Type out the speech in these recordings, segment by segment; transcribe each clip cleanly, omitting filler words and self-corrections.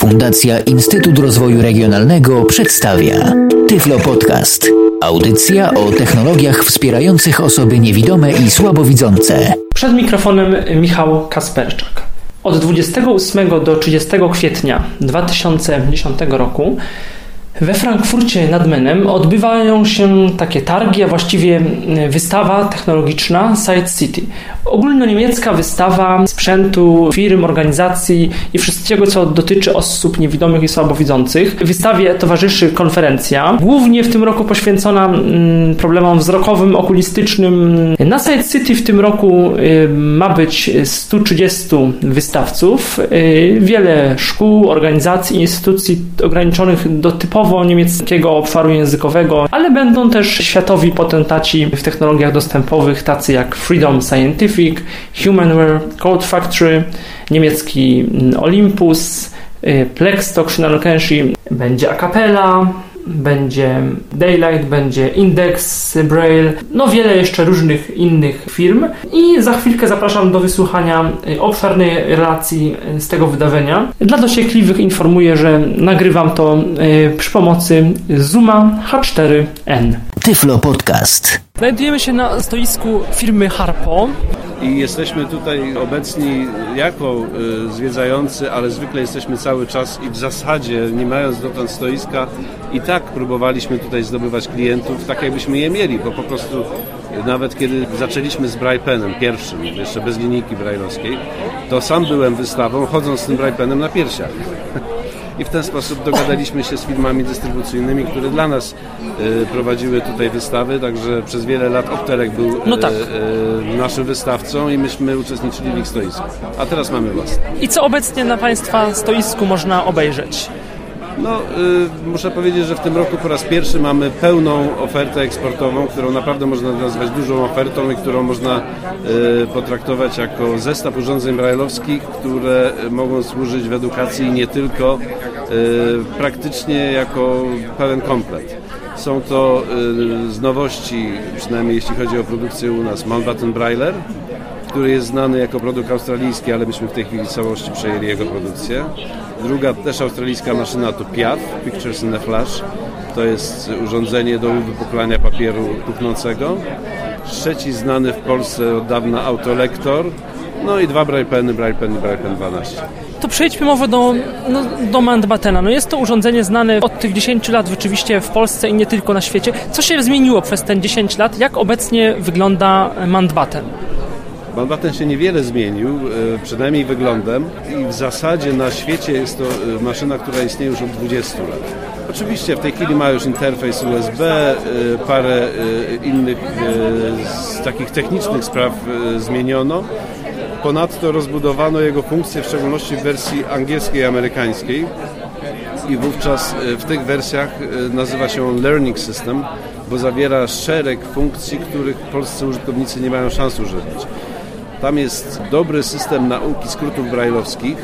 Fundacja Instytut Rozwoju Regionalnego przedstawia Tyflo Podcast. Audycja o technologiach wspierających osoby niewidome i słabowidzące. Przed mikrofonem Michał Kasperczak. Od 28 do 30 kwietnia 2010 roku we Frankfurcie nad Menem odbywają się takie targi, a właściwie wystawa technologiczna Sight City. Ogólnoniemiecka wystawa sprzętu, firm, organizacji i wszystkiego, co dotyczy osób niewidomych i słabowidzących. Wystawie towarzyszy konferencja, głównie w tym roku poświęcona problemom wzrokowym, okulistycznym. Na Sight City w tym roku ma być 130 wystawców. Wiele szkół, organizacji, instytucji ograniczonych do typowych niemieckiego obszaru językowego, ale będą też światowi potentaci w technologiach dostępowych, tacy jak Freedom Scientific, Humanware, Code Factory, niemiecki Olympus, Plextalk Shinano Kenshi, będzie Acapella, będzie Daylight, będzie Index Braille, wiele jeszcze różnych innych firm. I za chwilkę zapraszam do wysłuchania obszernej relacji z tego wydarzenia. Dla dociekliwych informuję, że nagrywam to przy pomocy Zuma H4N. Tyflo Podcast. Znajdujemy się na stoisku firmy Harpo. I jesteśmy tutaj obecni jako zwiedzający, ale zwykle jesteśmy cały czas i w zasadzie, nie mając dotąd stoiska, i tak próbowaliśmy tutaj zdobywać klientów, tak jakbyśmy je mieli, bo po prostu nawet kiedy zaczęliśmy z BraillePenem pierwszym, jeszcze bez linijki braille'owskiej, to sam byłem wystawą, chodząc z tym BraillePenem na piersiach. I w ten sposób dogadaliśmy się z firmami dystrybucyjnymi, które dla nas prowadziły tutaj wystawy, także przez wiele lat Optelek był naszym wystawcą i myśmy uczestniczyli w ich stoisku. A teraz mamy własne. I co obecnie na Państwa stoisku można obejrzeć? Muszę powiedzieć, że w tym roku po raz pierwszy mamy pełną ofertę eksportową, którą naprawdę można nazwać dużą ofertą i którą można potraktować jako zestaw urządzeń braille'owskich, które mogą służyć w edukacji nie tylko, praktycznie jako pełen komplet. Są to z nowości, przynajmniej jeśli chodzi o produkcję u nas, Mountbatten Brailler, który jest znany jako produkt australijski, ale myśmy w tej chwili w całości przejęli jego produkcję. Druga też australijska maszyna to PIAF, Pictures in a Flash. To jest urządzenie do uwypuklania papieru puchnącego. Trzeci znany w Polsce od dawna Autolektor. I dwa BraillePeny, BraillePen i BraillePen 12. To przejdźmy może do Mountbattena. Jest to urządzenie znane od tych 10 lat rzeczywiście w Polsce i nie tylko na świecie. Co się zmieniło przez ten 10 lat? Jak obecnie wygląda Mountbatten? Mountbatten się niewiele zmienił, przynajmniej wyglądem, i w zasadzie na świecie jest to maszyna, która istnieje już od 20 lat. Oczywiście w tej chwili ma już interfejs USB, parę innych z takich technicznych spraw zmieniono. Ponadto rozbudowano jego funkcje, w szczególności w wersji angielskiej i amerykańskiej, i wówczas w tych wersjach nazywa się on Learning System, bo zawiera szereg funkcji, których polscy użytkownicy nie mają szans używać. Tam jest dobry system nauki skrótów brajlowskich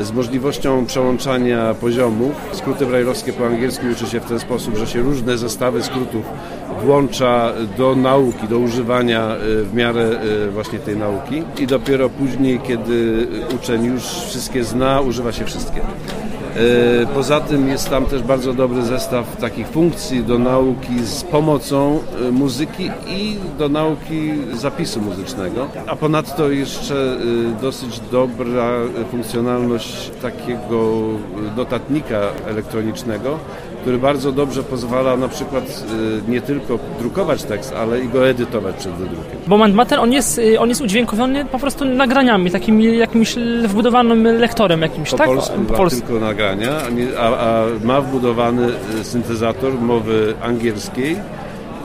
z możliwością przełączania poziomów. Skróty brajlowskie po angielsku uczy się w ten sposób, że się różne zestawy skrótów włącza do nauki, do używania w miarę właśnie tej nauki, i dopiero później, kiedy uczeń już wszystkie zna, używa się wszystkie. Poza tym jest tam też bardzo dobry zestaw takich funkcji do nauki z pomocą muzyki i do nauki zapisu muzycznego. A ponadto jeszcze dosyć dobra funkcjonalność takiego notatnika elektronicznego, który bardzo dobrze pozwala na przykład nie tylko drukować tekst, ale i go edytować przed wydrukiem. Bo Mountbatten, on jest udźwiękowiony po prostu nagraniami, takimi jakimś wbudowanym lektorem jakimś, tak? Po polsku tylko nagrania, a ma wbudowany syntezator mowy angielskiej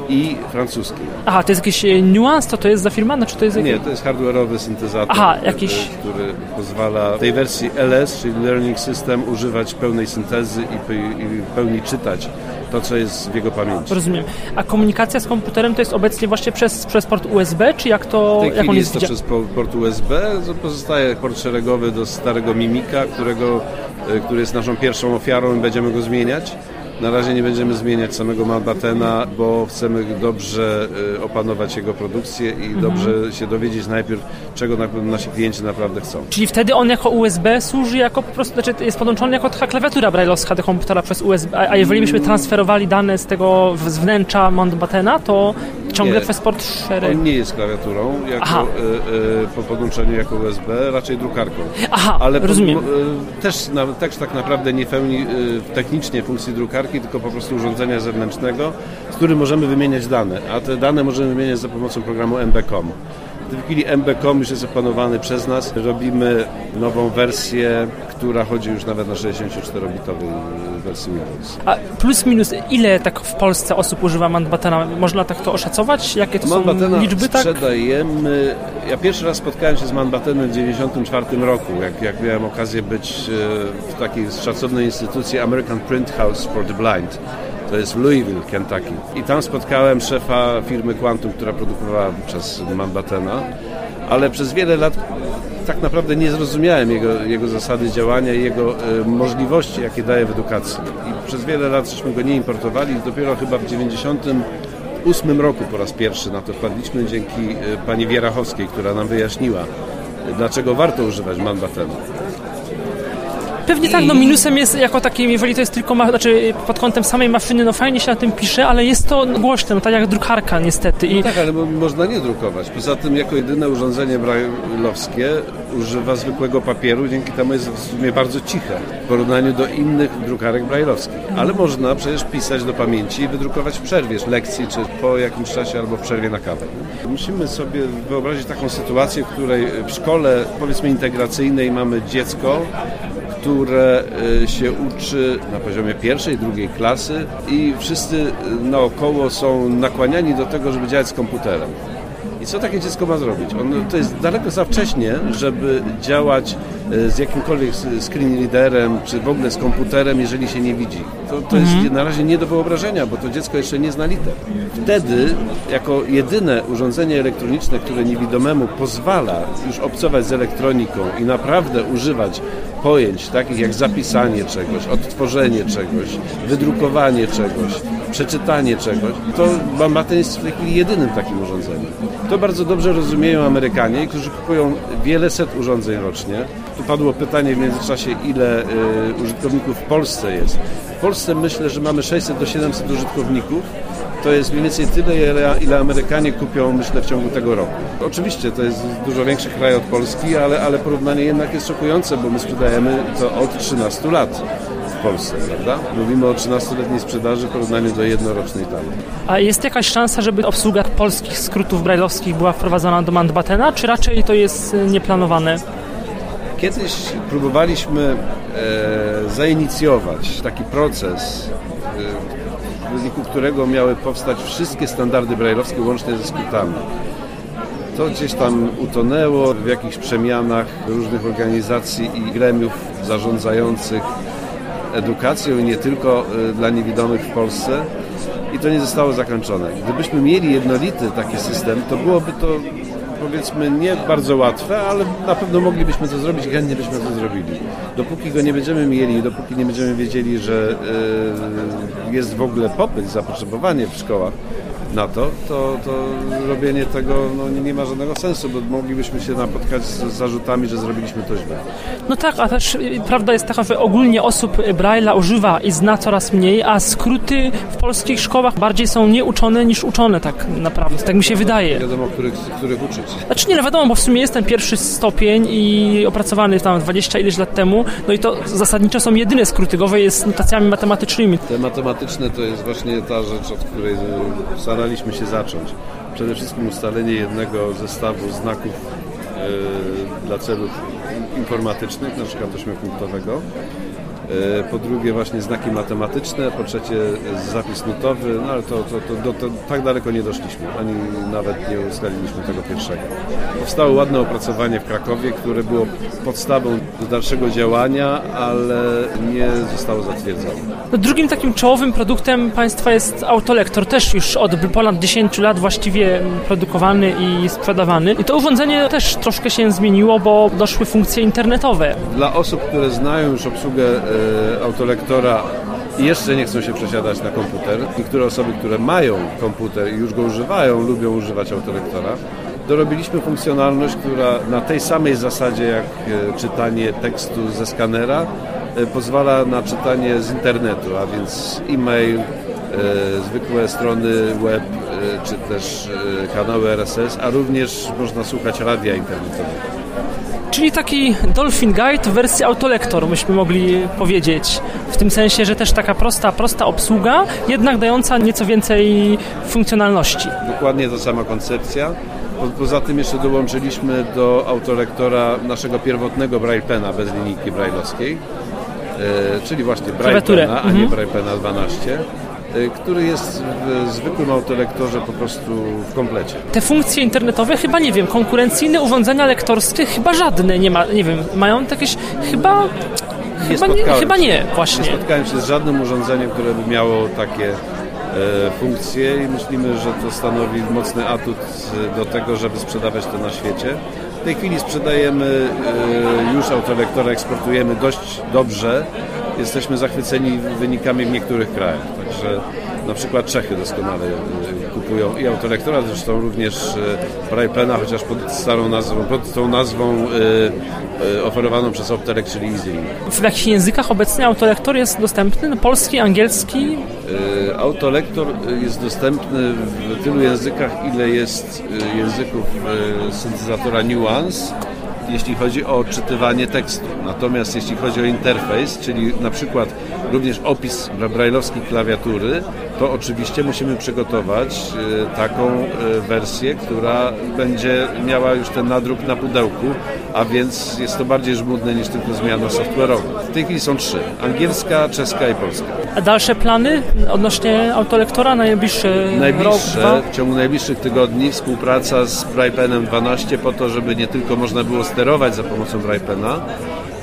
i francuskiej. Aha, to jest jakiś niuans, to jest za firma? Czy to jest jakiś... Nie, to jest hardware'owy syntezator, który pozwala w tej wersji LS, czyli Learning System, używać pełnej syntezy i w pełni czytać to, co jest w jego pamięci. Rozumiem. A komunikacja z komputerem to jest obecnie właśnie przez port USB, czy jak to... W tej chwili jest to przez port USB, pozostaje port szeregowy do starego Mimika, który jest naszą pierwszą ofiarą i będziemy go zmieniać. Na razie nie będziemy zmieniać samego Mountbattena, bo chcemy dobrze opanować jego produkcję i dobrze się dowiedzieć najpierw, czego nasi klienci naprawdę chcą. Czyli wtedy on jako USB służy jako po prostu, znaczy jest podłączony jako taka klawiatura braille'owska do komputera przez USB, a jeżeli byśmy transferowali dane z tego, z wnętrza Mountbattena, to ciągle transport szereg. On nie jest klawiaturą jako, po podłączeniu jako USB, raczej drukarką. Aha, ale rozumiem. Też tak naprawdę nie pełni technicznie funkcji drukarki, tylko po prostu urządzenia zewnętrznego, z którym możemy wymieniać dane, a te dane możemy wymieniać za pomocą programu MB.com. W tej chwili MB.com już jest opanowany przez nas. Robimy nową wersję, która chodzi już nawet na 64-bitowej wersji Windows. A plus minus ile tak w Polsce osób używa Mountbattena? Można tak to oszacować? Jakie to są liczby? Tak? Sprzedajemy... Ja pierwszy raz spotkałem się z Mountbattenem w 1994 roku, jak miałem okazję być w takiej szacownej instytucji American Print House for the Blind. To jest Louisville, Kentucky. I tam spotkałem szefa firmy Quantum, która produkowała wówczas Mountbattena, ale przez wiele lat tak naprawdę nie zrozumiałem jego zasady działania i jego możliwości, jakie daje w edukacji. I przez wiele lat żeśmy go nie importowali i dopiero chyba w 1998 roku po raz pierwszy na to wpadliśmy dzięki pani Wierachowskiej, która nam wyjaśniła, dlaczego warto używać Mountbattena. Pewnie tak, no minusem jest jako takim, jeżeli to jest tylko, znaczy pod kątem samej maszyny, no fajnie się na tym pisze, ale jest to głośne, no tak jak drukarka niestety. No tak, ale można nie drukować. Poza tym jako jedyne urządzenie braille'owskie używa zwykłego papieru, dzięki temu jest w sumie bardzo ciche w porównaniu do innych drukarek braille'owskich. Ale można przecież pisać do pamięci i wydrukować w przerwie lekcji, czy po jakimś czasie, albo w przerwie na kawę. Musimy sobie wyobrazić taką sytuację, w której w szkole, powiedzmy integracyjnej, mamy dziecko, które się uczy na poziomie pierwszej, drugiej klasy i wszyscy naokoło są nakłaniani do tego, żeby działać z komputerem. I co takie dziecko ma zrobić? To jest daleko za wcześnie, żeby działać z jakimkolwiek screen readerem, czy w ogóle z komputerem, jeżeli się nie widzi. To jest na razie nie do wyobrażenia, bo to dziecko jeszcze nie zna liter. Wtedy, jako jedyne urządzenie elektroniczne, które niewidomemu pozwala już obcować z elektroniką i naprawdę używać pojęć takich jak zapisanie czegoś, odtworzenie czegoś, wydrukowanie czegoś, przeczytanie czegoś, to Mountbatten jest w tej chwili jedynym takim urządzeniem. To bardzo dobrze rozumieją Amerykanie, którzy kupują wiele set urządzeń rocznie. Tu padło pytanie w międzyczasie, ile użytkowników w Polsce jest. W Polsce myślę, że mamy 600 do 700 użytkowników. To jest mniej więcej tyle, ile Amerykanie kupią, myślę, w ciągu tego roku. Oczywiście to jest dużo większy kraj od Polski, ale porównanie jednak jest szokujące, bo my sprzedajemy to od 13 lat. W Polsce, prawda? Mówimy o 13-letniej sprzedaży w porównaniu do jednorocznej tam. A jest jakaś szansa, żeby obsługa polskich skrótów braille'owskich była wprowadzona do Mountbattena, czy raczej to jest nieplanowane? Kiedyś próbowaliśmy zainicjować taki proces, w wyniku którego miały powstać wszystkie standardy braille'owskie łącznie ze skrótami. To gdzieś tam utonęło w jakichś przemianach różnych organizacji i gremiów zarządzających edukacją i nie tylko dla niewidomych w Polsce i to nie zostało zakończone. Gdybyśmy mieli jednolity taki system, to byłoby to powiedzmy nie bardzo łatwe, ale na pewno moglibyśmy to zrobić i chętnie byśmy to zrobili. Dopóki go nie będziemy mieli, dopóki nie będziemy wiedzieli, że jest w ogóle popyt, zapotrzebowanie w szkołach na to, to robienie tego nie ma żadnego sensu, bo moglibyśmy się napotkać z zarzutami, że zrobiliśmy to źle. No tak, a też prawda jest taka, że ogólnie osób Braille'a używa i zna coraz mniej, a skróty w polskich szkołach bardziej są nieuczone niż uczone tak naprawdę, tak mi się wydaje. Nie wiadomo, których uczyć. Znaczy nie, no wiadomo, bo w sumie jest ten pierwszy stopień i opracowany tam 20 ileś lat temu, no i to zasadniczo są jedyne skróty, gorzej jest z notacjami matematycznymi. Te matematyczne to jest właśnie ta rzecz, od której staraliśmy się zacząć. Przede wszystkim ustalenie jednego zestawu znaków dla celów informatycznych, na przykład ośmiopunktowego. Po drugie właśnie znaki matematyczne, po trzecie zapis nutowy, no ale to tak daleko nie doszliśmy, ani nawet nie ustaliliśmy tego pierwszego. Powstało ładne opracowanie w Krakowie, które było podstawą do dalszego działania, ale nie zostało zatwierdzone. No, drugim takim czołowym produktem państwa jest Autolektor, też już od ponad 10 lat właściwie produkowany i sprzedawany. I to urządzenie też troszkę się zmieniło, bo doszły funkcje internetowe. Dla osób, które znają już obsługę autolektora i jeszcze nie chcą się przesiadać na komputer, niektóre osoby, które mają komputer i już go używają, lubią używać autolektora, dorobiliśmy funkcjonalność, która na tej samej zasadzie jak czytanie tekstu ze skanera pozwala na czytanie z internetu, a więc e-mail, zwykłe strony web czy też kanały RSS, a również można słuchać radia internetowego. Czyli taki Dolphin Guide w wersji Autolektor, myśmy mogli powiedzieć. W tym sensie, że też taka prosta obsługa, jednak dająca nieco więcej funkcjonalności. Dokładnie ta sama koncepcja. Poza tym jeszcze dołączyliśmy do Autolektora naszego pierwotnego BraillePena bez linijki braille'owskiej, czyli właśnie BraillePena, a nie BraillePena 12. Który jest w zwykłym autolektorze po prostu w komplecie. Te funkcje internetowe chyba, nie wiem, konkurencyjne urządzenia lektorskie chyba żadne nie ma, nie wiem, mają jakieś chyba nie. Nie spotkałem się z żadnym urządzeniem, które by miało takie funkcje i myślimy, że to stanowi mocny atut do tego, żeby sprzedawać to na świecie. W tej chwili sprzedajemy już autolektora, eksportujemy dość dobrze. Jesteśmy zachwyceni wynikami w niektórych krajach, także na przykład Czechy doskonale kupują i autolektora, zresztą również BraillePena, chociaż pod starą nazwą, pod tą nazwą oferowaną przez Optelek, czyli EasyLink. W jakich językach obecnie autolektor jest dostępny? Polski, angielski? Autolektor jest dostępny w tylu językach, ile jest języków syntezatora Nuance, jeśli chodzi o odczytywanie tekstu. Natomiast jeśli chodzi o interfejs, czyli na przykład również opis brajlowskiej klawiatury, to oczywiście musimy przygotować taką wersję, która będzie miała już ten nadruk na pudełku, a więc jest to bardziej żmudne niż tylko zmiana software'owa. W tej chwili są trzy. Angielska, czeska i polska. A dalsze plany odnośnie autolektora na najbliższy rok? W ciągu najbliższych tygodni współpraca z BraillePenem 12 po to, żeby nie tylko można było sterować za pomocą BraillePena,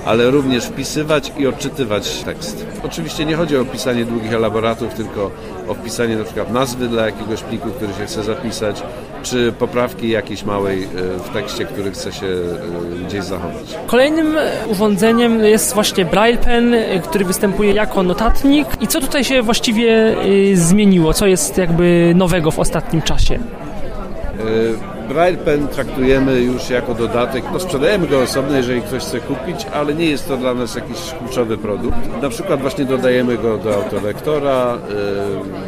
ale również wpisywać i odczytywać tekst. Oczywiście nie chodzi o pisanie długich elaboratów, tylko o wpisanie na przykład nazwy dla jakiegoś pliku, który się chce zapisać, czy poprawki jakiejś małej w tekście, który chce się gdzieś zachować. Kolejnym urządzeniem jest właśnie BraillePen, który występuje jako notatnik. I co tutaj się właściwie zmieniło? Co jest jakby nowego w ostatnim czasie? BraillePen traktujemy już jako dodatek, no sprzedajemy go osobno, jeżeli ktoś chce kupić, ale nie jest to dla nas jakiś kluczowy produkt. Na przykład właśnie dodajemy go do autolektora,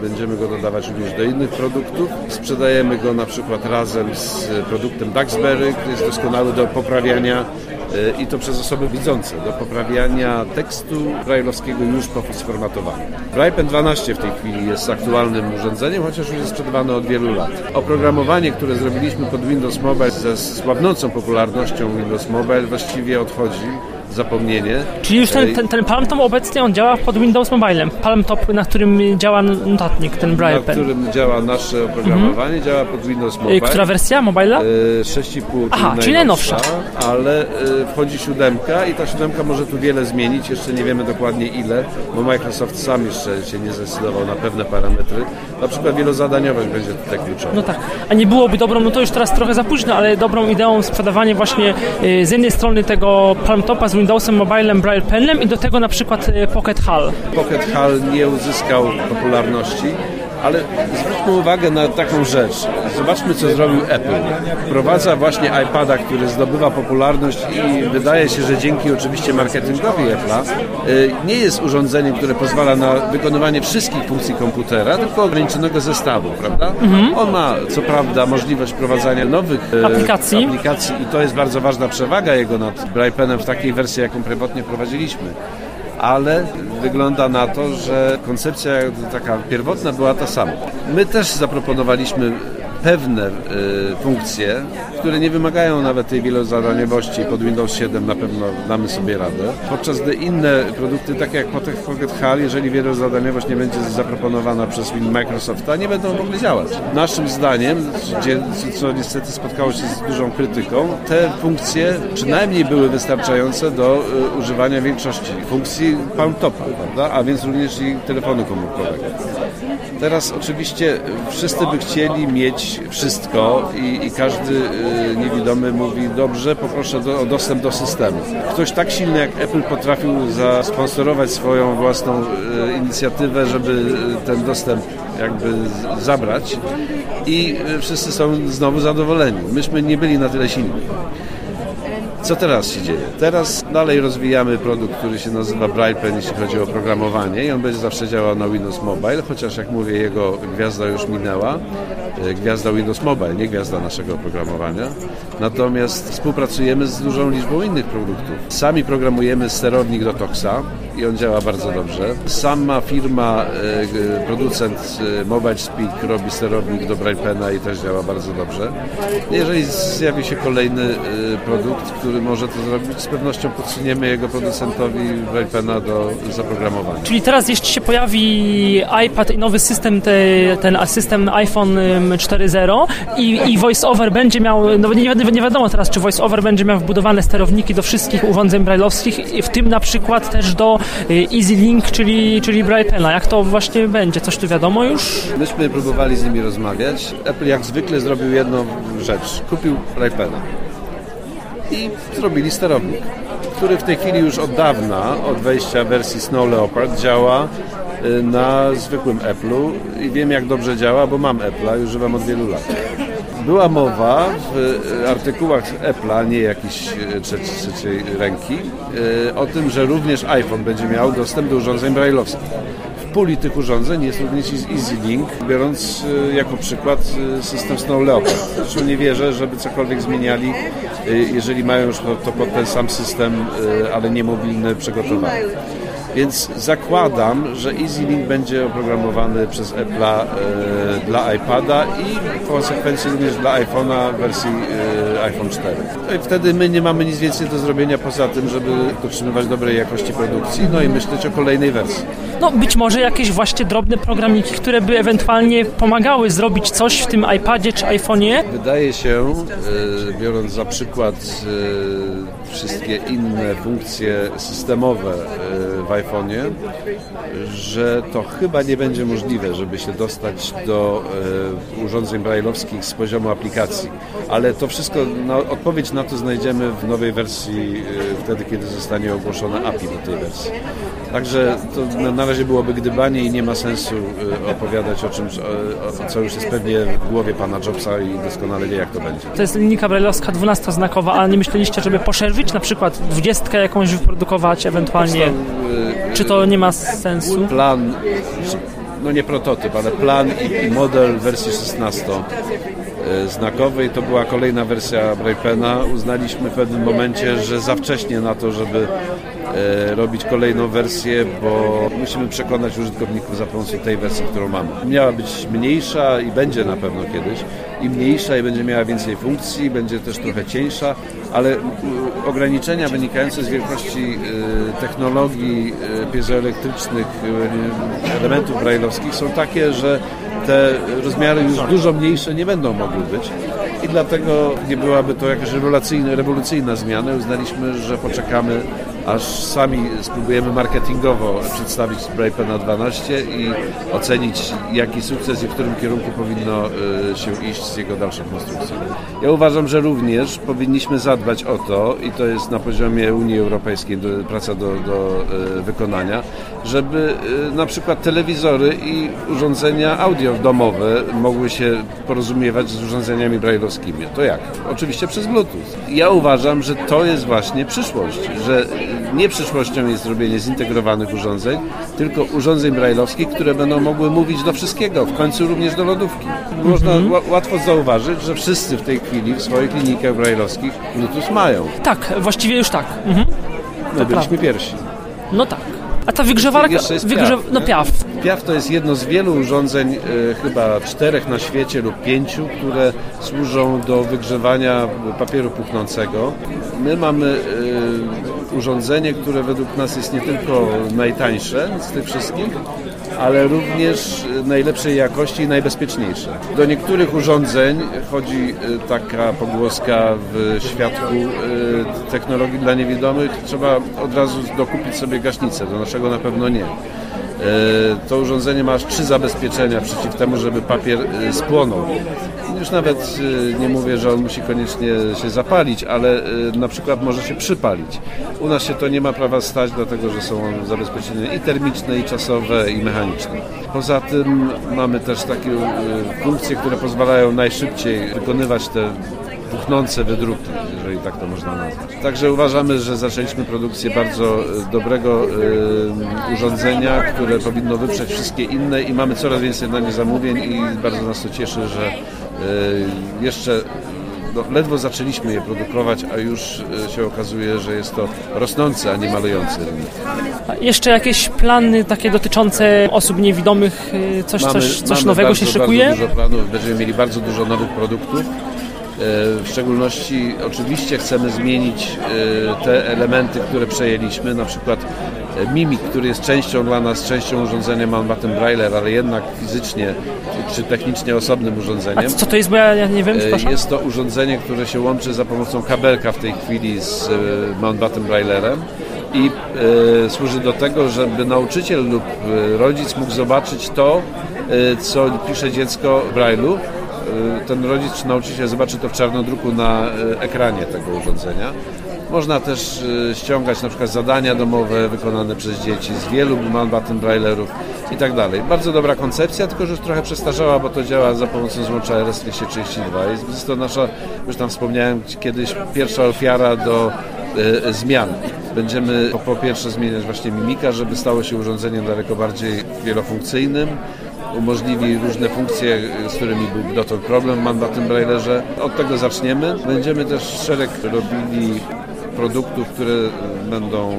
będziemy go dodawać również do innych produktów. Sprzedajemy go na przykład razem z produktem Duxbury, który jest doskonały do poprawiania, i to przez osoby widzące, do poprawiania tekstu braille'owskiego już po sformatowaniu. BraillePen 12 w tej chwili jest aktualnym urządzeniem, chociaż już jest sprzedawany od wielu lat. Oprogramowanie, które zrobiliśmy pod Windows Mobile, ze słabnącą popularnością Windows Mobile właściwie odchodzi, zapomnienie. Czyli już ten Palmtop obecnie on działa pod Windows Mobilem. Palmtop, na którym działa notatnik, ten BraillePen. Na którym działa nasze oprogramowanie, działa pod Windows Mobile. Która wersja Mobila? 6,5. Aha, czyli najnowsza. Ale wchodzi 7 i ta 7 może tu wiele zmienić. Jeszcze nie wiemy dokładnie ile, bo Microsoft sam jeszcze się nie zdecydował na pewne parametry. Na przykład wielozadaniowość będzie tutaj kluczowa. No tak. A nie byłoby dobrą, no to już teraz trochę za późno, ale dobrą ideą sprzedawanie właśnie z jednej strony tego Palmtopa z Windowsem, Mobilem, BraillePenem i do tego na przykład Pocket HAL. Pocket HAL nie uzyskał popularności, ale zwróćmy uwagę na taką rzecz. Zobaczmy, co zrobił Apple. Wprowadza właśnie iPada, który zdobywa popularność i wydaje się, że dzięki oczywiście marketingowi Apple'a nie jest urządzeniem, które pozwala na wykonywanie wszystkich funkcji komputera, tylko ograniczonego zestawu, prawda? On ma, co prawda, możliwość wprowadzania nowych aplikacji i to jest bardzo ważna przewaga jego nad BraillePenem w takiej wersji, jaką pierwotnie wprowadziliśmy. Ale wygląda na to, że koncepcja taka pierwotna była ta sama. My też zaproponowaliśmy pewne funkcje, które nie wymagają nawet tej wielozadaniowości. Pod Windows 7 na pewno damy sobie radę. Podczas gdy inne produkty, takie jak Pocket HAL, jeżeli wielozadaniowość nie będzie zaproponowana przez Microsofta, nie będą w ogóle działać. Naszym zdaniem, co niestety spotkało się z dużą krytyką, te funkcje przynajmniej były wystarczające do używania większości funkcji palmtopa, prawda? A więc również i telefonu komórkowego. Teraz oczywiście wszyscy by chcieli mieć robić wszystko i każdy niewidomy mówi: dobrze, poproszę o dostęp do systemu. Ktoś tak silny jak Apple potrafił zasponsorować swoją własną inicjatywę, żeby ten dostęp jakby zabrać, i wszyscy są znowu zadowoleni. Myśmy nie byli na tyle silni. Co teraz się dzieje? Teraz dalej rozwijamy produkt, który się nazywa BraillePen, jeśli chodzi o programowanie, i on będzie zawsze działał na Windows Mobile, chociaż jak mówię, jego gwiazda już minęła. Gwiazda Windows Mobile, nie gwiazda naszego oprogramowania. Natomiast współpracujemy z dużą liczbą innych produktów. Sami programujemy sterownik do Toxa i on działa bardzo dobrze. Sama firma, producent Mobile Speak robi sterownik do BraillePena i też działa bardzo dobrze. Jeżeli zjawi się kolejny produkt, który może to zrobić, z pewnością podsuniemy jego producentowi BraillePena do zaprogramowania. Czyli teraz, jeśli się pojawi iPad i nowy system, ten system iPhone 4.0 i VoiceOver będzie miał, no nie wiadomo teraz, czy VoiceOver będzie miał wbudowane sterowniki do wszystkich urządzeń brailleowskich, w tym na przykład też do EasyLink, czyli BraillePena. Jak to właśnie będzie? Coś tu wiadomo już? Myśmy próbowali z nimi rozmawiać. Apple jak zwykle zrobił jedną rzecz. Kupił BraillePena i zrobili sterownik, który w tej chwili już od dawna, od wejścia wersji Snow Leopard, działa na zwykłym Apple'u i wiem, jak dobrze działa, bo mam Apple'a i używam od wielu lat. Była mowa w artykułach Apple'a, nie jakiejś trzeciej ręki, o tym, że również iPhone będzie miał dostęp do urządzeń braille'owskich. W puli tych urządzeń jest również EasyLink, biorąc jako przykład system Snow Leopard. Zresztą nie wierzę, żeby cokolwiek zmieniali, jeżeli mają już to pod ten sam system, ale nie mobilny, przygotowany. Więc zakładam, że EasyLink będzie oprogramowany przez Apple'a dla iPada i w konsekwencji również dla iPhone'a w wersji iPhone 4. I wtedy my nie mamy nic więcej do zrobienia poza tym, żeby utrzymywać dobrej jakości produkcji, no i myśleć o kolejnej wersji. No być może jakieś właśnie drobne programiki, które by ewentualnie pomagały zrobić coś w tym iPadzie czy iPhone'ie? Wydaje się, biorąc za przykład wszystkie inne funkcje systemowe w iPhone'ie, że to chyba nie będzie możliwe, żeby się dostać do urządzeń brailleowskich z poziomu aplikacji. Ale to wszystko, odpowiedź na to znajdziemy w nowej wersji, wtedy, kiedy zostanie ogłoszone API do tej wersji. Także to na razie byłoby gdybanie i nie ma sensu opowiadać o czymś, co już jest pewnie w głowie pana Jobsa i doskonale wie, jak to będzie. To jest linijka brailleowska 12-znakowa, a nie myśleliście, żeby poszerzyć, na przykład 20 jakąś wyprodukować ewentualnie? Czy to nie ma sensu? Plan, no nie prototyp, ale plan i model wersji 16-znakowej, to była kolejna wersja BraillePena. Uznaliśmy w pewnym momencie, że za wcześnie na to, żeby robić kolejną wersję, bo musimy przekonać użytkowników za pomocą tej wersji, którą mamy. Miała być mniejsza i będzie na pewno kiedyś i mniejsza, i będzie miała więcej funkcji, będzie też trochę cieńsza, ale ograniczenia wynikające z wielkości technologii piezoelektrycznych, elementów brailleowskich są takie, że te rozmiary już dużo mniejsze nie będą mogły być i dlatego nie byłaby to jakaś rewolucyjna zmiana. Uznaliśmy, że poczekamy, aż sami spróbujemy marketingowo przedstawić BraillePena 12 i ocenić, jaki sukces i w którym kierunku powinno się iść z jego dalszą konstrukcją. Ja uważam, że również powinniśmy zadbać o to, i to jest na poziomie Unii Europejskiej praca do wykonania, żeby na przykład telewizory i urządzenia audio domowe mogły się porozumiewać z urządzeniami brailleowskimi. To jak? Oczywiście przez Bluetooth. Ja uważam, że to jest właśnie przyszłość, że nie przyszłością jest robienie zintegrowanych urządzeń, tylko urządzeń brailleowskich, które będą mogły mówić do wszystkiego, w końcu również do lodówki. Można łatwo zauważyć, że wszyscy w tej chwili w swoich klinikach brailleowskich Bluetooth mają. Tak, właściwie już tak. My byliśmy pierwsi. No tak. A ta wygrzewarka... Piaf. Piaf to jest jedno z wielu urządzeń, chyba 4 na świecie lub 5, które służą do wygrzewania papieru puchnącego. My mamy urządzenie, które według nas jest nie tylko najtańsze z tych wszystkich, ale również najlepszej jakości i najbezpieczniejsze. Do niektórych urządzeń chodzi taka pogłoska w świadku technologii dla niewidomych. Trzeba od razu dokupić sobie gaśnicę, do naszego na pewno nie. To urządzenie ma aż 3 zabezpieczenia przeciw temu, żeby papier spłonął. Już nawet nie mówię, że on musi koniecznie się zapalić, ale na przykład może się przypalić. U nas się to nie ma prawa stać, dlatego że są zabezpieczenia i termiczne, i czasowe, i mechaniczne. Poza tym mamy też takie funkcje, które pozwalają najszybciej wykonywać te puchnące wydruki, jeżeli tak to można nazwać. Także uważamy, że zaczęliśmy produkcję bardzo dobrego urządzenia, które powinno wyprzeć wszystkie inne i mamy coraz więcej na nie zamówień i bardzo nas to cieszy, że jeszcze ledwo zaczęliśmy je produkować, a już się okazuje, że jest to rosnący, a nie malejący rynek. Jeszcze jakieś plany takie dotyczące osób niewidomych? Coś nowego się szykuje? Bardzo dużo planów. Będziemy mieli bardzo dużo nowych produktów. W szczególności oczywiście chcemy zmienić te elementy, które przejęliśmy, na przykład mimik, który jest częścią dla nas, częścią urządzenia Mountbatten Brailler, ale jednak fizycznie czy technicznie osobnym urządzeniem. A co to jest, bo ja nie wiem, przepraszam. Jest to urządzenie, które się łączy za pomocą kabelka w tej chwili z Mountbatten Braillerem i służy do tego, żeby nauczyciel lub rodzic mógł zobaczyć to, co pisze dziecko w Braille'u. Ten rodzic czy nauczyciel zobaczy to w czarnodruku na ekranie tego urządzenia. Można też ściągać na przykład zadania domowe wykonane przez dzieci z wielu Mountbatten Braillerów i tak dalej. Bardzo dobra koncepcja, tylko że już trochę przestarzała, bo to działa za pomocą złącza RS-232. Jest to nasza, już tam wspomniałem kiedyś, pierwsza ofiara do zmian. Będziemy po pierwsze zmieniać właśnie mimika, żeby stało się urządzeniem daleko bardziej wielofunkcyjnym. Umożliwi różne funkcje, z którymi był dotąd problem w Mountbatten Braillerze. Od tego zaczniemy. Będziemy też szereg robili produktów, które będą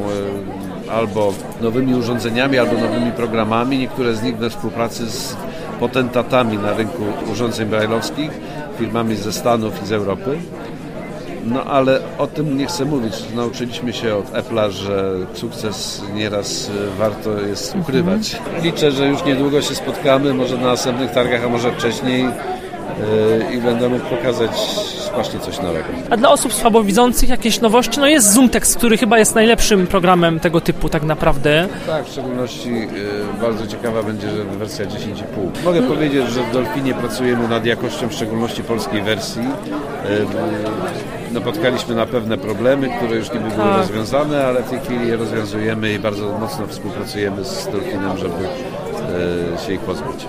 albo nowymi urządzeniami, albo nowymi programami. Niektóre z nich we współpracy z potentatami na rynku urządzeń brailleowskich, firmami ze Stanów i z Europy. No ale o tym nie chcę mówić. Nauczyliśmy się od Apple'a, że sukces nieraz warto jest ukrywać. Liczę, że już niedługo się spotkamy, może na następnych targach, a może wcześniej i będę mógł pokazać właśnie coś nowego. A dla osób słabowidzących jakieś nowości? No jest ZoomText, który chyba jest najlepszym programem tego typu tak naprawdę. Tak, w szczególności bardzo ciekawa będzie wersja 10.5. Mogę powiedzieć, że w Dolfinie pracujemy nad jakością, w szczególności polskiej wersji. Napotkaliśmy na pewne problemy, które już niby były rozwiązane, ale w tej chwili je rozwiązujemy i bardzo mocno współpracujemy z Dolfinem, żeby się ich pozbyć.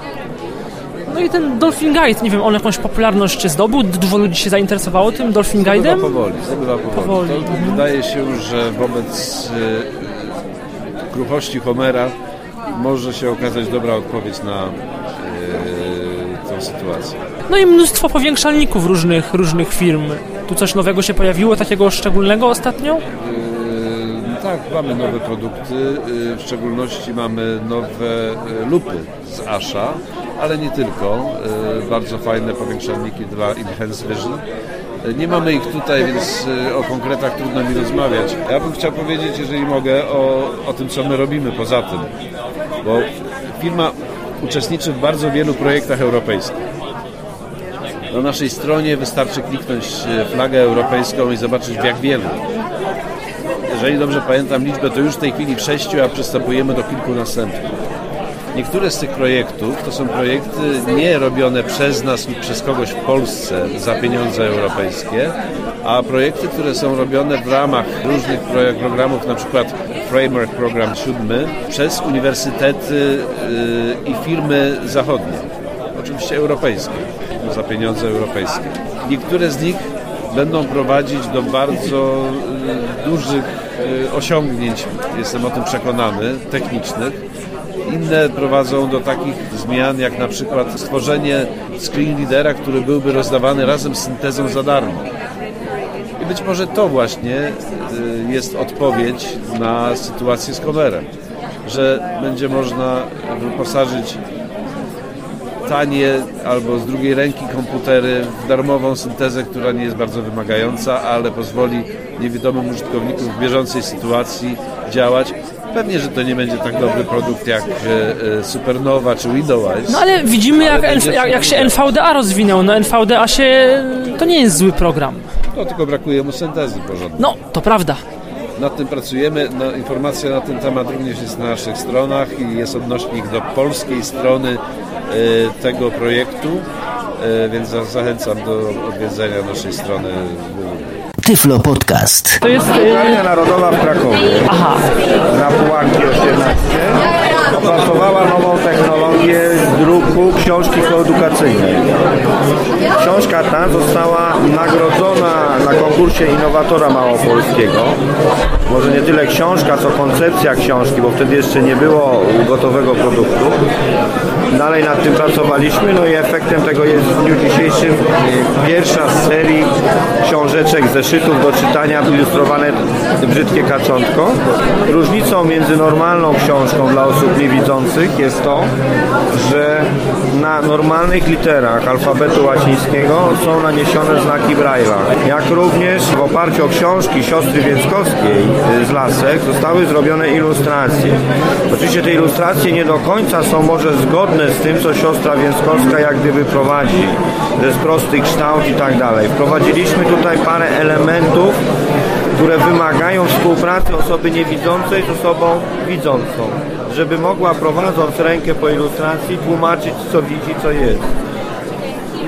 No i ten Dolphin Guide, nie wiem, on jakąś popularność czy zdobył? Dużo ludzi się zainteresowało tym Dolphin Guide'em? Zdobywa powoli. To wydaje się, że wobec kruchości Homera może się okazać dobra odpowiedź na tę sytuację. No i mnóstwo powiększalników różnych firm. Tu coś nowego się pojawiło, takiego szczególnego ostatnio? Tak, mamy nowe produkty, w szczególności mamy nowe lupy z Asha, ale nie tylko, bardzo fajne powiększalniki dla Enhanced Vision. Nie mamy ich tutaj, więc o konkretach trudno mi rozmawiać. Ja bym chciał powiedzieć, jeżeli mogę, o tym, co my robimy poza tym, bo firma uczestniczy w bardzo wielu projektach europejskich. Na naszej stronie wystarczy kliknąć flagę europejską i zobaczyć, jak wielu. Jeżeli dobrze pamiętam liczbę, to już w tej chwili 6, a przystępujemy do kilku następnych. Niektóre z tych projektów to są projekty nie robione przez nas lub przez kogoś w Polsce za pieniądze europejskie, a projekty, które są robione w ramach różnych programów, na przykład Framework Program 7, przez uniwersytety i firmy zachodnie, oczywiście europejskie, za pieniądze europejskie. Niektóre z nich będą prowadzić do bardzo dużych osiągnięć, jestem o tym przekonany, technicznych. Inne prowadzą do takich zmian, jak na przykład stworzenie screen readera, który byłby rozdawany razem z syntezą za darmo. I być może to właśnie jest odpowiedź na sytuację z Homerem, że będzie można wyposażyć tanie albo z drugiej ręki komputery w darmową syntezę, która nie jest bardzo wymagająca, ale pozwoli niewidomym użytkowniku w bieżącej sytuacji działać. Pewnie, że to nie będzie tak dobry produkt jak Supernova czy Widowise. No ale widzimy, ale jak się NVDA rozwinął. No NVDA to nie jest zły program. No tylko brakuje mu syntezy porządnej. No, to prawda. Nad tym pracujemy. No, informacja na ten temat również jest na naszych stronach i jest odnośnik do polskiej strony tego projektu, więc zachęcam do odwiedzenia naszej strony. Tyflo Podcast. To jest Uczelnia Narodowa w Krakowie. Aha. Na Pułanki 18. Opracowała nową technologię druku książki koedukacyjnej. Książka ta została nagrodzona na konkursie innowatora małopolskiego. Może nie tyle książka, co koncepcja książki, bo wtedy jeszcze nie było gotowego produktu. Dalej nad tym pracowaliśmy, no i efektem tego jest w dniu dzisiejszym pierwsza z serii książeczek, zeszytów do czytania ilustrowane Brzydkie Kaczątko. Różnicą między normalną książką dla osób niewidzących jest to, że na normalnych literach alfabetu łacińskiego są naniesione znaki Braille'a. Jak również w oparciu o książki siostry Więckowskiej z Lasek zostały zrobione ilustracje. Oczywiście te ilustracje nie do końca są może zgodne z tym, co siostra Więckowska jak gdyby prowadzi, że jest prosty kształt i tak dalej. Wprowadziliśmy tutaj parę elementów, które wymagają współpracy osoby niewidzącej z osobą widzącą, żeby mogła prowadząc rękę po ilustracji tłumaczyć, co widzi, co jest.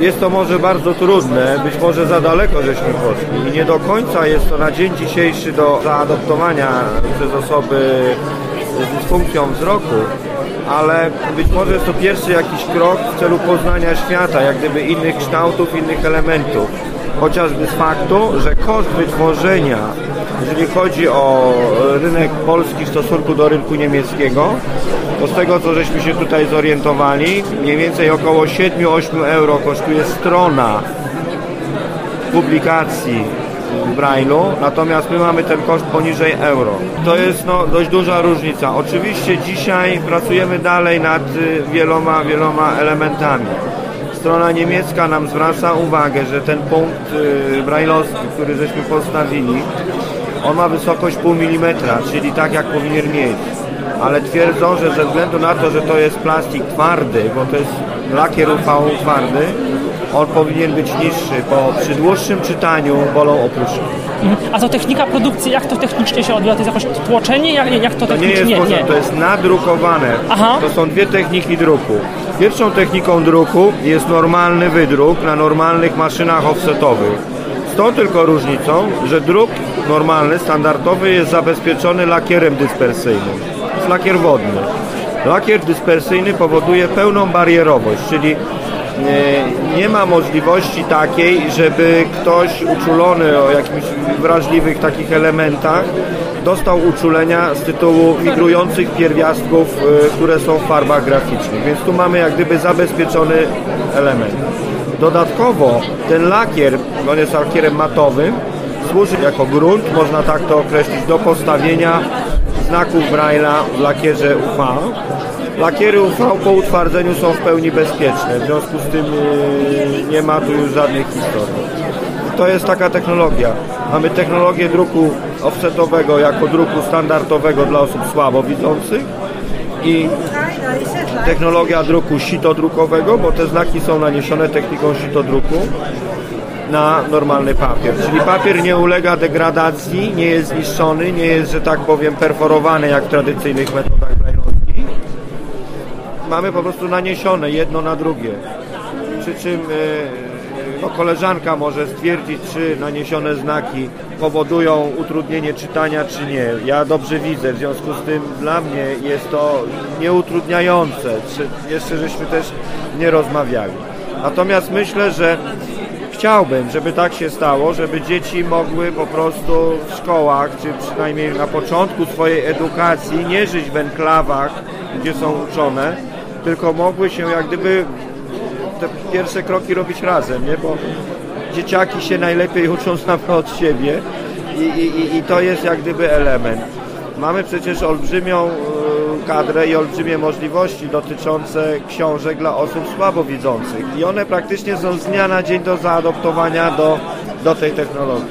Jest to może bardzo trudne, być może za daleko żeśmy poszli i nie do końca jest to na dzień dzisiejszy do zaadoptowania przez osoby z funkcją wzroku, ale być może jest to pierwszy jakiś krok w celu poznania świata, jak gdyby innych kształtów, innych elementów. Chociażby z faktu, że koszt wytworzenia, jeżeli chodzi o rynek polski w stosunku do rynku niemieckiego, to z tego, co żeśmy się tutaj zorientowali, mniej więcej około 7-8 euro kosztuje strona publikacji w Braille'u, natomiast my mamy ten koszt poniżej euro. To jest dość duża różnica. Oczywiście dzisiaj pracujemy dalej nad wieloma elementami. Strona niemiecka nam zwraca uwagę, że ten punkt brajlowski, który żeśmy postawili, on ma wysokość 0,5 mm, czyli tak jak powinien mieć. Ale twierdzą, że ze względu na to, że to jest plastik twardy, bo to jest lakier UV twardy, on powinien być niższy, bo przy dłuższym czytaniu bolą opróżki. A to technika produkcji, jak to technicznie się odbywa? To jest jakoś tłoczenie? Jak to technicznie? To nie jest to jest nadrukowane. Aha. To są dwie techniki druku. Pierwszą techniką druku jest normalny wydruk na normalnych maszynach offsetowych. Z tą tylko różnicą, że druk normalny, standardowy jest zabezpieczony lakierem dyspersyjnym. To jest lakier wodny. Lakier dyspersyjny powoduje pełną barierowość, czyli nie ma możliwości takiej, żeby ktoś uczulony o jakichś wrażliwych takich elementach dostał uczulenia z tytułu migrujących pierwiastków, które są w farbach graficznych. Więc tu mamy jak gdyby zabezpieczony element. Dodatkowo ten lakier, on jest lakierem matowym, służy jako grunt, można tak to określić, do postawienia znaków Braille'a w lakierze UV. Lakiery UV po utwardzeniu są w pełni bezpieczne, w związku z tym nie ma tu już żadnych historii. To jest taka technologia. Mamy technologię druku offsetowego jako druku standardowego dla osób słabowidzących i technologia druku sitodrukowego, bo te znaki są naniesione techniką sitodruku na normalny papier. Czyli papier nie ulega degradacji, nie jest zniszczony, nie jest, że tak powiem, perforowany jak w tradycyjnych metodach brailleowskich. Mamy po prostu naniesione jedno na drugie. Przy czym koleżanka może stwierdzić, czy naniesione znaki powodują utrudnienie czytania, czy nie. Ja dobrze widzę, w związku z tym dla mnie jest to nieutrudniające. Jeszcze żeśmy też nie rozmawiali. Natomiast myślę, że chciałbym, żeby tak się stało, żeby dzieci mogły po prostu w szkołach, czy przynajmniej na początku swojej edukacji, nie żyć w enklawach, gdzie są uczone, tylko mogły się jak gdyby te pierwsze kroki robić razem, nie? Bo dzieciaki się najlepiej uczą same od siebie i to jest jak gdyby element. Mamy przecież olbrzymią kadrę i olbrzymie możliwości dotyczące książek dla osób słabowidzących i one praktycznie są z dnia na dzień do zaadoptowania do do tej technologii.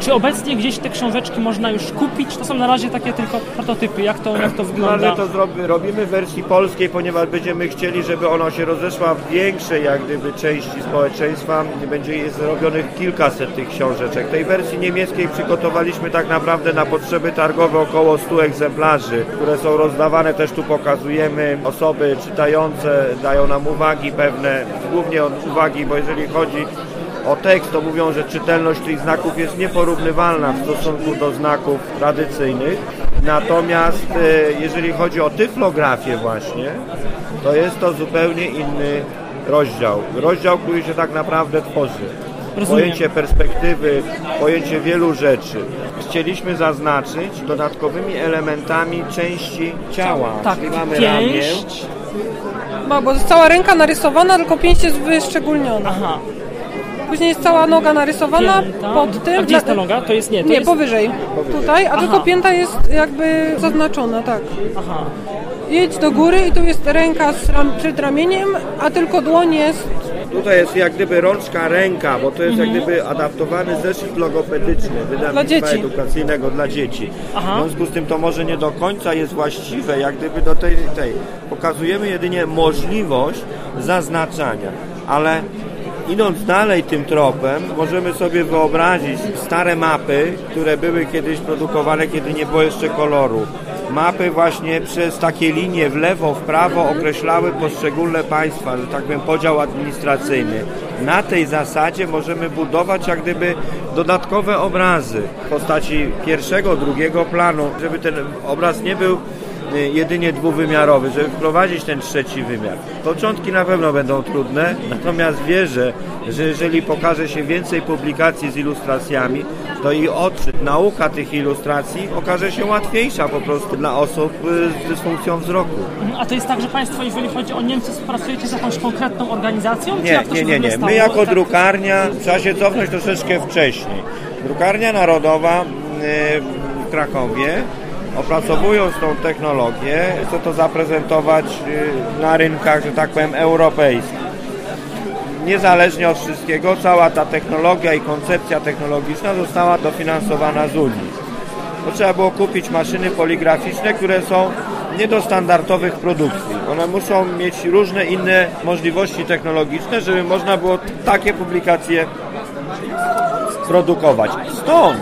Czy obecnie gdzieś te książeczki można już kupić? To są na razie takie tylko prototypy. Jak to wygląda? No, ale to robimy w wersji polskiej, ponieważ będziemy chcieli, żeby ona się rozeszła w większej jak gdyby części społeczeństwa. Będzie zrobionych kilkaset tych książeczek. Tej wersji niemieckiej przygotowaliśmy tak naprawdę na potrzeby targowe około 100 egzemplarzy, które są rozdawane. Też tu pokazujemy. Osoby czytające dają nam uwagi pewne, głównie od uwagi, bo jeżeli chodzi o tekst, to mówią, że czytelność tych znaków jest nieporównywalna w stosunku do znaków tradycyjnych. Natomiast jeżeli chodzi o tyflografię właśnie, to jest to zupełnie inny rozdział. Rozdział, który się tak naprawdę tworzy. Pojęcie perspektywy, pojęcie wielu rzeczy. Chcieliśmy zaznaczyć dodatkowymi elementami części ciała. Tak, czyli mamy ramię. Bo jest cała ręka narysowana, tylko pięść jest wyszczególniona. Aha. Później jest cała noga narysowana, pięta. Pod tym... A gdzie jest ta noga? To jest nie? To nie, jest... powyżej. Tutaj, a tylko pięta jest jakby zaznaczona, tak. Aha. Jedź do góry i tu jest ręka przed ramieniem, a tylko dłoń jest... Tutaj jest jak gdyby rączka, ręka, bo to jest jak gdyby adaptowany zeszyt logopedyczny wydawnictwa edukacyjnego dla dzieci. Aha. W związku z tym to może nie do końca jest właściwe, jak gdyby do tej. Pokazujemy jedynie możliwość zaznaczania, ale idąc dalej tym tropem, możemy sobie wyobrazić stare mapy, które były kiedyś produkowane, kiedy nie było jeszcze koloru. Mapy właśnie przez takie linie w lewo, w prawo określały poszczególne państwa, że tak powiem, podział administracyjny. Na tej zasadzie możemy budować jak gdyby dodatkowe obrazy w postaci pierwszego, drugiego planu, żeby ten obraz nie był jedynie dwuwymiarowy, żeby wprowadzić ten trzeci wymiar. Początki na pewno będą trudne, natomiast wierzę, że jeżeli pokaże się więcej publikacji z ilustracjami, to i odczyt, nauka tych ilustracji okaże się łatwiejsza po prostu dla osób z dysfunkcją wzroku. A to jest tak, że Państwo, jeżeli chodzi o Niemcy, współpracujecie z jakąś konkretną organizacją? Nie, czy jak to się nie. My jako drukarnia, trzeba się cofnąć troszeczkę wcześniej. Drukarnia Narodowa w Krakowie, opracowując tą technologię, chcę to zaprezentować na rynkach, że tak powiem, europejskich. Niezależnie od wszystkiego, cała ta technologia i koncepcja technologiczna została dofinansowana z Unii. To trzeba było kupić maszyny poligraficzne, które są nie do standardowych produkcji. One muszą mieć różne inne możliwości technologiczne, żeby można było takie publikacje produkować. Stąd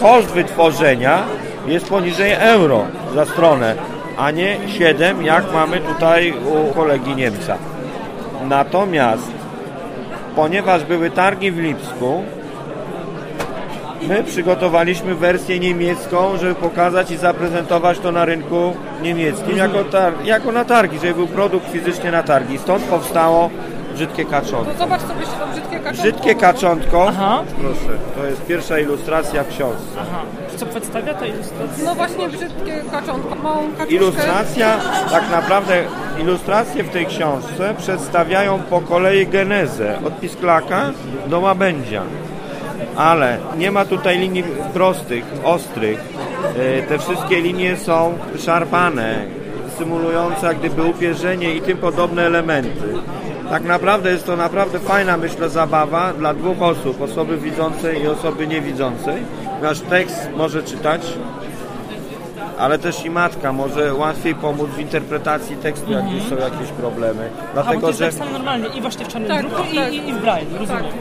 koszt wytworzenia jest poniżej euro za stronę, a nie 7, jak mamy tutaj u kolegi Niemca. Natomiast, ponieważ były targi w Lipsku, my przygotowaliśmy wersję niemiecką, żeby pokazać i zaprezentować to na rynku niemieckim jako na targi, żeby był produkt fizycznie na targi. Stąd powstało Brzydkie Kaczątko. To zobacz sobie jeszcze to Brzydkie Kaczątko. Brzydkie Kaczątko. Aha. Proszę, to jest pierwsza ilustracja w książce. Aha. Co przedstawia ta ilustracja? No właśnie Brzydkie Kaczątko. Małą kaczuszkę. Ilustracja, tak naprawdę ilustracje w tej książce przedstawiają po kolei genezę. Od pisklaka do łabędzia. Ale nie ma tutaj linii prostych, ostrych. Te wszystkie linie są szarpane, symulujące jak gdyby upierzenie i tym podobne elementy. Tak naprawdę jest to naprawdę fajna, myślę, zabawa dla dwóch osób, osoby widzącej i osoby niewidzącej. Nasz tekst może czytać, ale też i matka może łatwiej pomóc w interpretacji tekstu, jak już są jakieś problemy. Dlatego, bo to jest tak samo normalnie i właśnie w czarnym druku i w braille, rozumiem. Tak.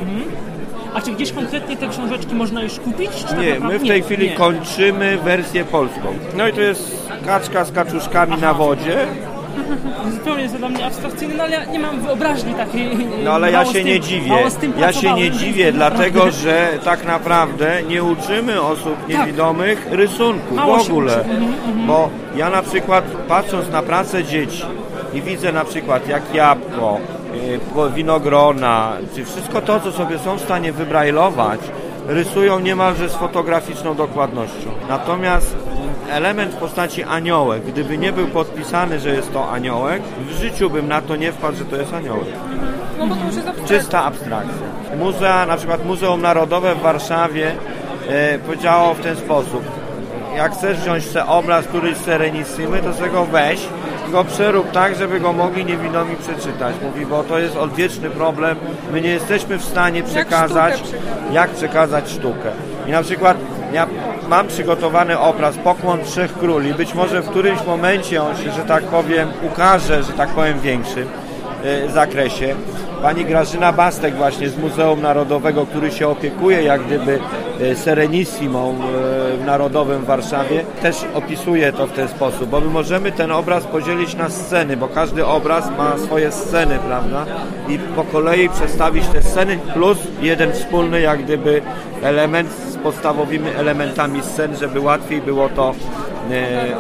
A czy gdzieś konkretnie te książeczki można już kupić? Czy nie, my w tej chwili kończymy wersję polską. No i to jest kaczka z kaczuszkami na wodzie. Zupełnie jest to dla mnie abstrakcyjne, no ale ja nie mam wyobraźni takiej. No ale ja się nie dziwię. Ja się nie dziwię, dlatego że tak naprawdę nie uczymy osób niewidomych rysunku w ogóle. Bo ja na przykład patrząc na pracę dzieci i widzę na przykład jak jabłko, winogrona, czy wszystko to, co sobie są w stanie wybrajlować, rysują niemalże z fotograficzną dokładnością. Natomiast element w postaci aniołek, gdyby nie był podpisany, że jest to aniołek, w życiu bym na to nie wpadł, że to jest aniołek. No, bo to już jest abstrakcja. Czysta abstrakcja. Muzea, na przykład Muzeum Narodowe w Warszawie podziałało w ten sposób. Jak chcesz wziąć obraz, któryś z Serenissimy, to sobie go weź go przerób tak, żeby go mogli niewidomi przeczytać. Mówi, bo to jest odwieczny problem. My nie jesteśmy w stanie przekazać, jak przekazać sztukę. I na przykład ja mam przygotowany obraz Pokłon Trzech Króli. Być może w którymś momencie on się, że tak powiem, ukaże, że tak powiem, w większym zakresie. Pani Grażyna Bastek właśnie z Muzeum Narodowego, który się opiekuje jak gdyby Serenissimą Narodowym w Warszawie, też opisuje to w ten sposób, bo my możemy ten obraz podzielić na sceny, bo każdy obraz ma swoje sceny, prawda? I po kolei przedstawić te sceny plus jeden wspólny jak gdyby element z podstawowymi elementami scen, żeby łatwiej było to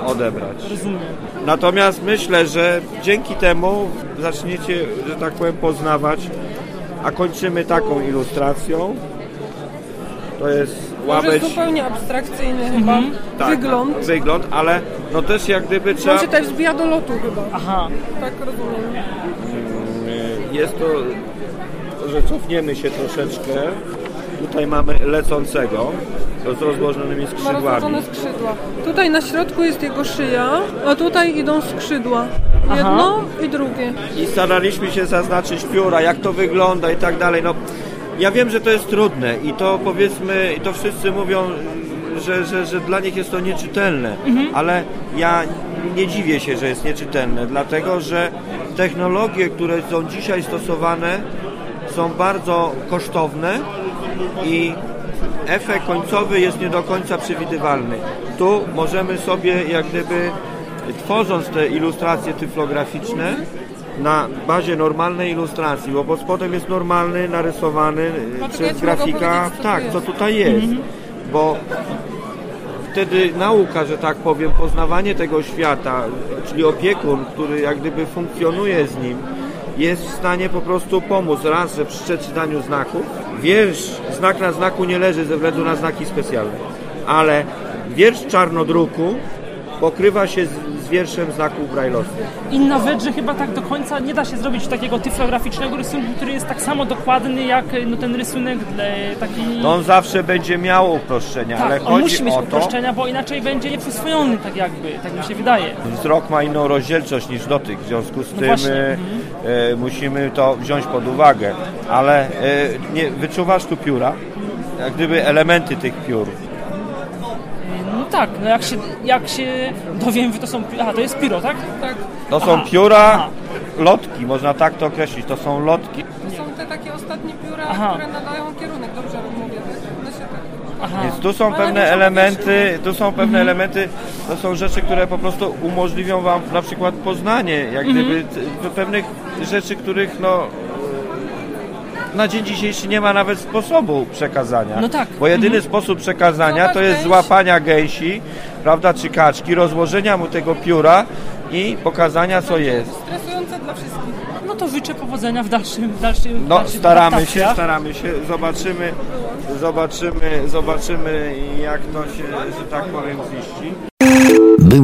odebrać. Natomiast myślę, że dzięki temu zaczniecie, że tak powiem, poznawać, a kończymy taką ilustracją. To jest łabędź. To jest zupełnie abstrakcyjny chyba tak, wygląd, ale no też jak gdyby trzeba... On się też zbija do lotu chyba. Aha. Tak rozumiem. Jest to, że cofniemy się troszeczkę. Tutaj mamy lecącego z rozłożonymi skrzydłami. Ma rozłożone skrzydła. Tutaj na środku jest jego szyja, a tutaj idą skrzydła. Jedno i drugie. I staraliśmy się zaznaczyć pióra, jak to wygląda i tak dalej. No, ja wiem, że to jest trudne i to powiedzmy, i to wszyscy mówią, że dla nich jest to nieczytelne, ale ja nie dziwię się, że jest nieczytelne, dlatego że technologie, które są dzisiaj stosowane, są bardzo kosztowne i efekt końcowy jest nie do końca przewidywalny. Tu możemy sobie jak gdyby, tworząc te ilustracje tyflograficzne na bazie normalnej ilustracji, bo pod spodem jest normalny, narysowany przez grafika, tak, co tutaj jest, bo wtedy nauka, że tak powiem, poznawanie tego świata, czyli opiekun, który jak gdyby funkcjonuje z nim, jest w stanie po prostu pomóc raz, że przy przeczytaniu znaków. Wiersz znak na znaku nie leży ze względu na znaki specjalne, ale wiersz czarnodruku pokrywa się z wierszem znaków brajlowskich. Inna rzecz, że chyba tak do końca nie da się zrobić takiego tyflograficznego rysunku, który jest tak samo dokładny jak no, ten rysunek taki... No on zawsze będzie miał uproszczenia, tak, ale chodzi o to... Tak, on musi mieć uproszczenia, bo inaczej będzie nieprzyswojony tak jakby, tak mi się wydaje. Wzrok ma inną rozdzielczość niż dotyk, w związku z tym musimy to wziąć pod uwagę, ale nie, wyczuwasz tu pióra, jak gdyby elementy tych piór. Tak, no jak się dowiem, to są... Aha, to jest pióro, tak? Tak. To są pióra, lotki, można tak to określić, to są lotki. To są te takie ostatnie pióra, które nadają kierunek, dobrze mówię, tak? No się tak... Więc tu są pewne elementy, to są rzeczy, które po prostu umożliwią wam na przykład poznanie, jak gdyby pewnych rzeczy, których no... na dzień dzisiejszy nie ma nawet sposobu przekazania, no tak. Bo jedyny sposób przekazania to jest złapania gęsi, prawda, czy kaczki, rozłożenia mu tego pióra i pokazania, co jest. Stresujące dla wszystkich. No to życzę powodzenia w dalszym no, staramy się, zobaczymy jak to się, że tak powiem, ziści. Był